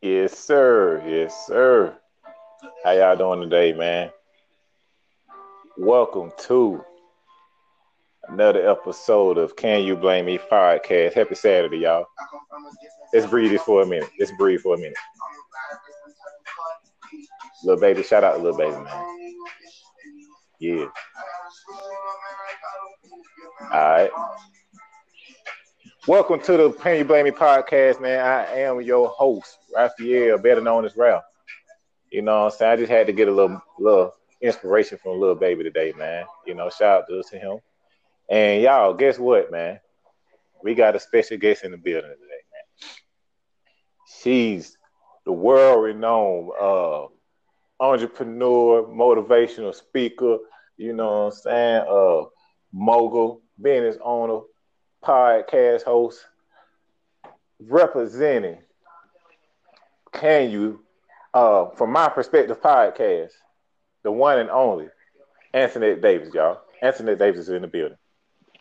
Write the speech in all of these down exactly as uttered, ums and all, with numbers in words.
Yes, sir. Yes, sir. How y'all doing today, man? Welcome to another episode of Can You Blame Me podcast. Happy Saturday, y'all. Let's breathe this for a minute. Let's breathe for a minute. Lil Baby, shout out to Lil Baby, man. Yeah. All right. Welcome to the Can You Blame Me podcast, man. I am your host, Raphael, better known as Ralph. You know what I'm saying? I just had to get a little, little inspiration from Lil Baby today, man. You know, shout out to him. And y'all, guess what, man? We got a special guest in the building today, man. She's the world-renowned uh, entrepreneur, motivational speaker, you know what I'm saying, uh, mogul, business owner, podcast host, representing Can You, uh, from my perspective, podcast, the one and only Anthony Davis, y'all. Anthony Davis is in the building.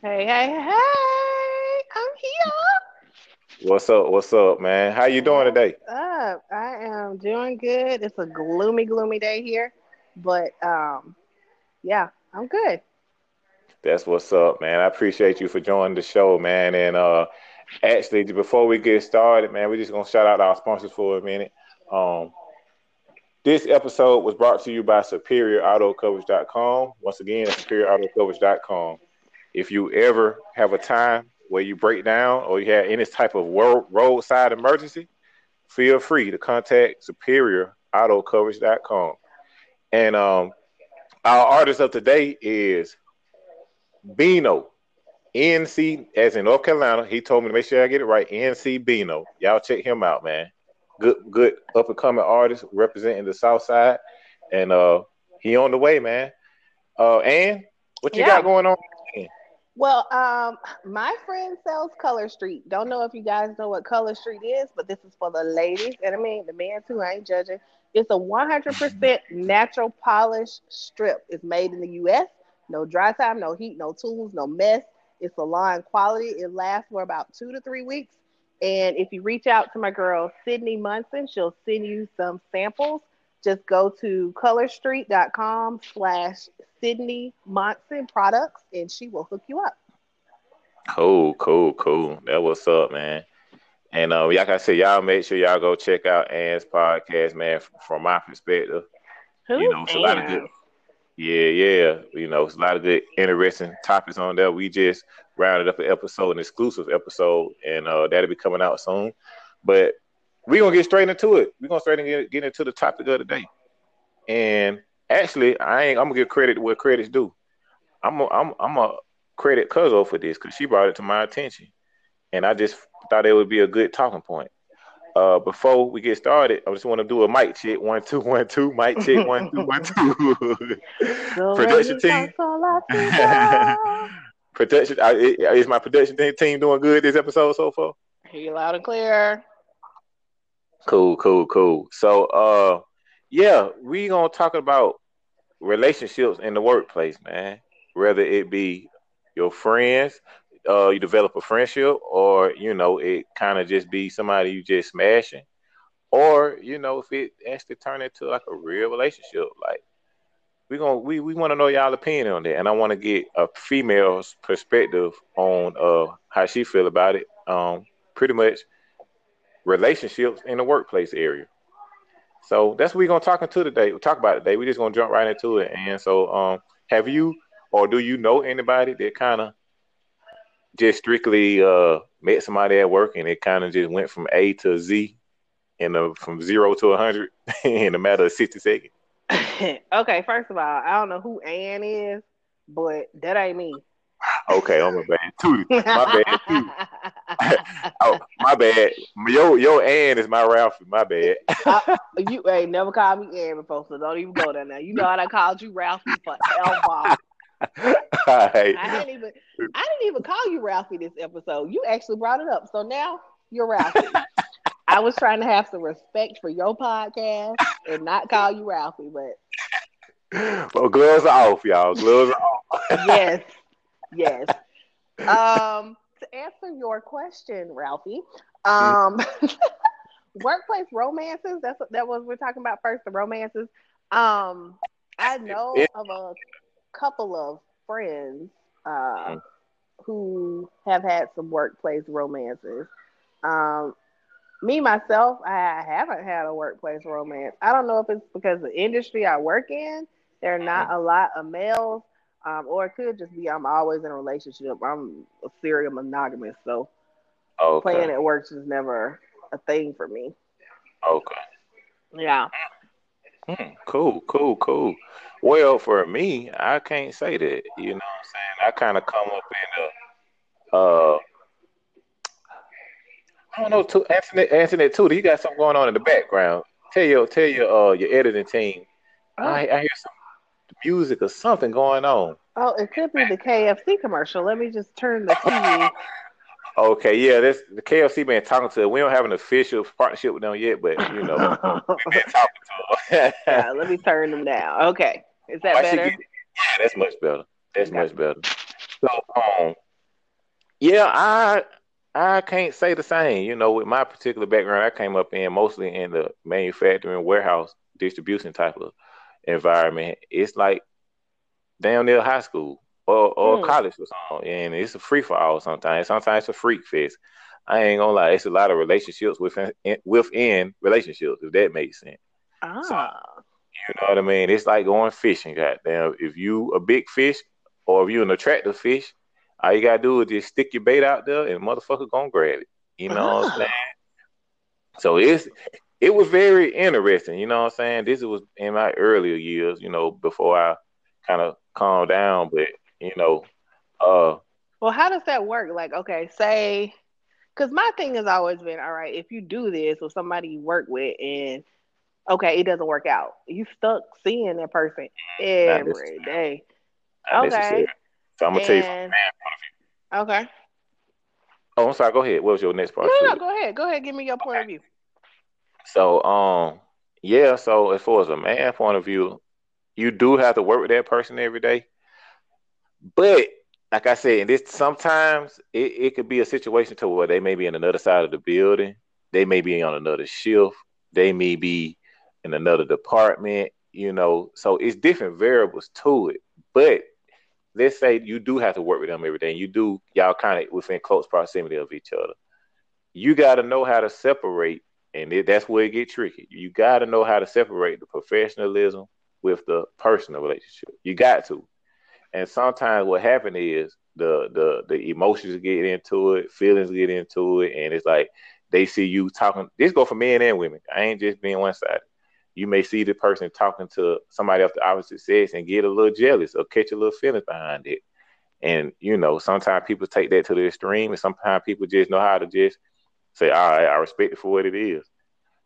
Hey, hey, hey! I'm here. What's up? What's up, man? How you doing today? What's up? I am doing good. It's a gloomy, gloomy day here, but um, yeah, I'm good. That's what's up, man. I appreciate you for joining the show, man. And uh, actually, before we get started, man, we're just going to shout out our sponsors for a minute. Um, this episode was brought to you by Superior Auto Coverage dot com. Once again, Superior Auto Coverage dot com. If you ever have a time where you break down or you have any type of road, roadside emergency, feel free to contact Superior Auto Coverage dot com. And um, our artist of today is Bino, N C, as in North Carolina. He told me to make sure I get it right. N C Bino. Y'all check him out, man. Good, good up-and-coming artist representing the South Side. And uh, he on the way, man. Uh, Ann, what you yeah. got going on? Well, um, my friend sells Color Street. Don't know if you guys know what Color Street is, but this is for the ladies. And I mean, the men too, I ain't judging. It's a one hundred percent natural polish strip. It's made in the U S, no dry time, no heat, no tools, no mess. It's salon quality. It lasts for about two to three weeks. And if you reach out to my girl, Sydney Munson, she'll send you some samples. Just go to colorstreet.com slash Sydney Munson products, and she will hook you up. Cool, cool, cool. That what's up, man. And uh, like I said, y'all make sure y'all go check out Ann's podcast, man, from, from my perspective. Who you know, it's a lot of good. Yeah, yeah. You know, it's a lot of good, interesting topics on there. We just rounded up an episode, an exclusive episode, and uh, that'll be coming out soon. But we're going to get straight into it. We're going to straight and get, get into the topic of the day. And actually, I ain't, I'm going to give credit where credit's due. I'm going I'm, I'm to credit Kuzzo for this because she brought it to my attention. And I just thought it would be a good talking point. Uh, before we get started, I just want to do a mic check. One, two, one, two. Mic check. One, two, one, two. Production team. Production. I, is my production team doing good this episode so far? Hear you loud and clear. Cool, cool, cool. So, uh, yeah, we gonna talk about relationships in the workplace, man. Whether it be your friends. Uh, you develop a friendship, or you know, it kind of just be somebody you just smashing, or you know, if it actually turn into like a real relationship, like we gonna we we want to know y'all opinion on that, and I want to get a female's perspective on uh how she feel about it. Um, pretty much relationships in the workplace area. So that's what we're gonna talk into today. We'll talk about it today. We're just gonna jump right into it. And so, um, have you or do you know anybody that kind of just strictly uh, met somebody at work and it kind of just went from A to Z and uh, from zero to one hundred in a matter of sixty seconds? Okay, first of all, I don't know who Ann is, but that ain't me. Okay, I'm a bad too. My bad too. Oh, my bad. Your, your Ann is my Ralphie. My bad. I, you ain't never called me Ann before, so don't even go there now. You know I called you Ralphie forever. Right. I didn't even I didn't even call you Ralphie this episode. You actually brought it up. So now you're Ralphie. I was trying to have some respect for your podcast and not call you Ralphie, but well, gloves are off, y'all. Gloves are off. Yes. Yes. Um, to answer your question, Ralphie, um, workplace romances. That's what, that was we're talking about first. The romances. Um, I know of a couple of friends uh, who have had some workplace romances. Um, me myself, I haven't had a workplace romance. I don't know if it's because the industry I work in, there are not a lot of males, um, or it could just be I'm always in a relationship. I'm a serial monogamous, so okay. playing at work is never a thing for me. Okay. Yeah. Hmm, cool, cool, cool. Well, for me, I can't say that. You know what I'm saying? I kind of come up in a, uh, I don't know, too, Anthony, Anthony, too, you got something going on in the background. Tell your, tell your, uh, your editing team. I, I hear some music or something going on. Oh, it could be the K F C commercial. Let me just turn the T V. Okay, yeah, that's the K F C been talking to. We don't have an official partnership with them yet, but you know, we've been talking to them. Yeah, let me turn them down. Okay, is that oh, better? Get, yeah, that's much better. That's okay. much better. So, um, yeah, I I can't say the same. You know, with my particular background, I came up in mostly in the manufacturing, warehouse, distribution type of environment. It's like down near high school. Or, or mm. college or something. And it's a free for all sometimes. Sometimes it's a freak fest. I ain't gonna lie. It's a lot of relationships within within relationships, if that makes sense. Ah. So, you know what I mean? It's like going fishing, goddamn. If you a big fish or if you an attractive fish, all you gotta do is just stick your bait out there and motherfucker gonna grab it. You know ah. what I'm saying? So it's it was very interesting, you know what I'm saying? This was in my earlier years, you know, before I kind of calmed down, but you know, uh, well, how does that work? Like, okay, say, because my thing has always been, all right, if you do this with somebody you work with and okay, it doesn't work out, you stuck seeing that person every day. Okay. So I'm gonna and, tell you something, man, okay. Oh, I'm sorry, go ahead. What was your next part? No, no, no, go ahead. Go ahead, give me your point okay. of view. So um yeah, so as far as a man point of view, you do have to work with that person every day. But like I said, and this sometimes it, it could be a situation to where they may be in another side of the building, they may be on another shift, they may be in another department, you know. So it's different variables to it. But let's say you do have to work with them every day, and you do y'all kind of within close proximity of each other. You got to know how to separate, and it, that's where it gets tricky. You got to know how to separate the professionalism with the personal relationship. You got to. And sometimes what happens is the, the the emotions get into it, feelings get into it, and it's like they see you talking. This go for men and women. I ain't just being one-sided. You may see the person talking to somebody of the opposite sex and get a little jealous or catch a little feeling behind it. And, you know, sometimes people take that to the extreme, and sometimes people just know how to just say, all right, I respect it for what it is.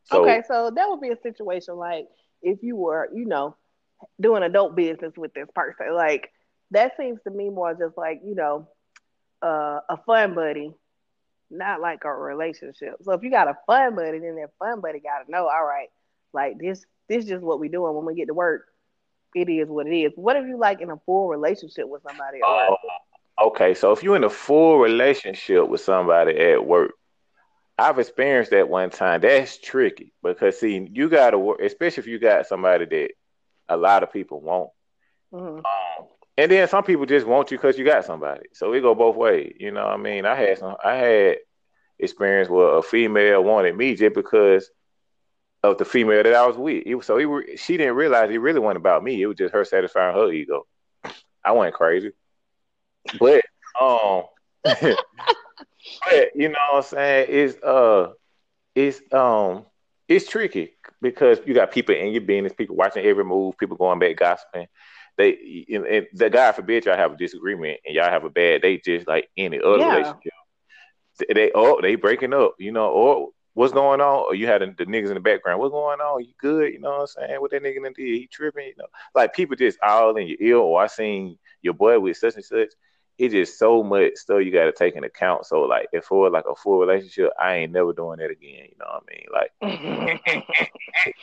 So, okay, so that would be a situation like if you were, you know, doing adult business with this person, like, that seems to me more just like, you know, uh, a fun buddy, not like a relationship. So if you got a fun buddy, then that fun buddy got to know, all right, like this, this is just what we doing when we get to work. It is what it is. What if you like in a full relationship with somebody at work? Oh, okay, so if you're in a full relationship with somebody at work, I've experienced that one time. That's tricky because, see, you got to work, especially if you got somebody that a lot of people want. Mm-hmm. Um, And then some people just want you because you got somebody. So it go both ways. You know what I mean? I had some I had experience where a female wanted me just because of the female that I was with. It, so it, she didn't realize it really wasn't about me. It was just her satisfying her ego. I went crazy. But um but you know what I'm saying? It's uh it's um it's tricky because you got people in your business, people watching every move, people going back gossiping. They and, and the God forbid y'all have a disagreement and y'all have a bad day, just like any other yeah. relationship. They, they oh they breaking up, you know, or what's going on? Or you had the, the niggas in the background, what's going on? You good? You know what I'm saying? What that nigga done did? He tripping? You know, like people just all in your ear. Or I seen your boy with such and such. It's just so much stuff you got to take into account. So like, if for like a full relationship, I ain't never doing that again. You know what I mean? Like it,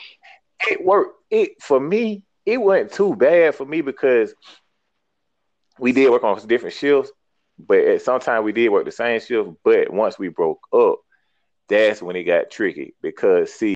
it worked. It for me. It wasn't too bad for me because we did work on different shifts, but at some time we did work the same shift. But once we broke up, that's when it got tricky, because see,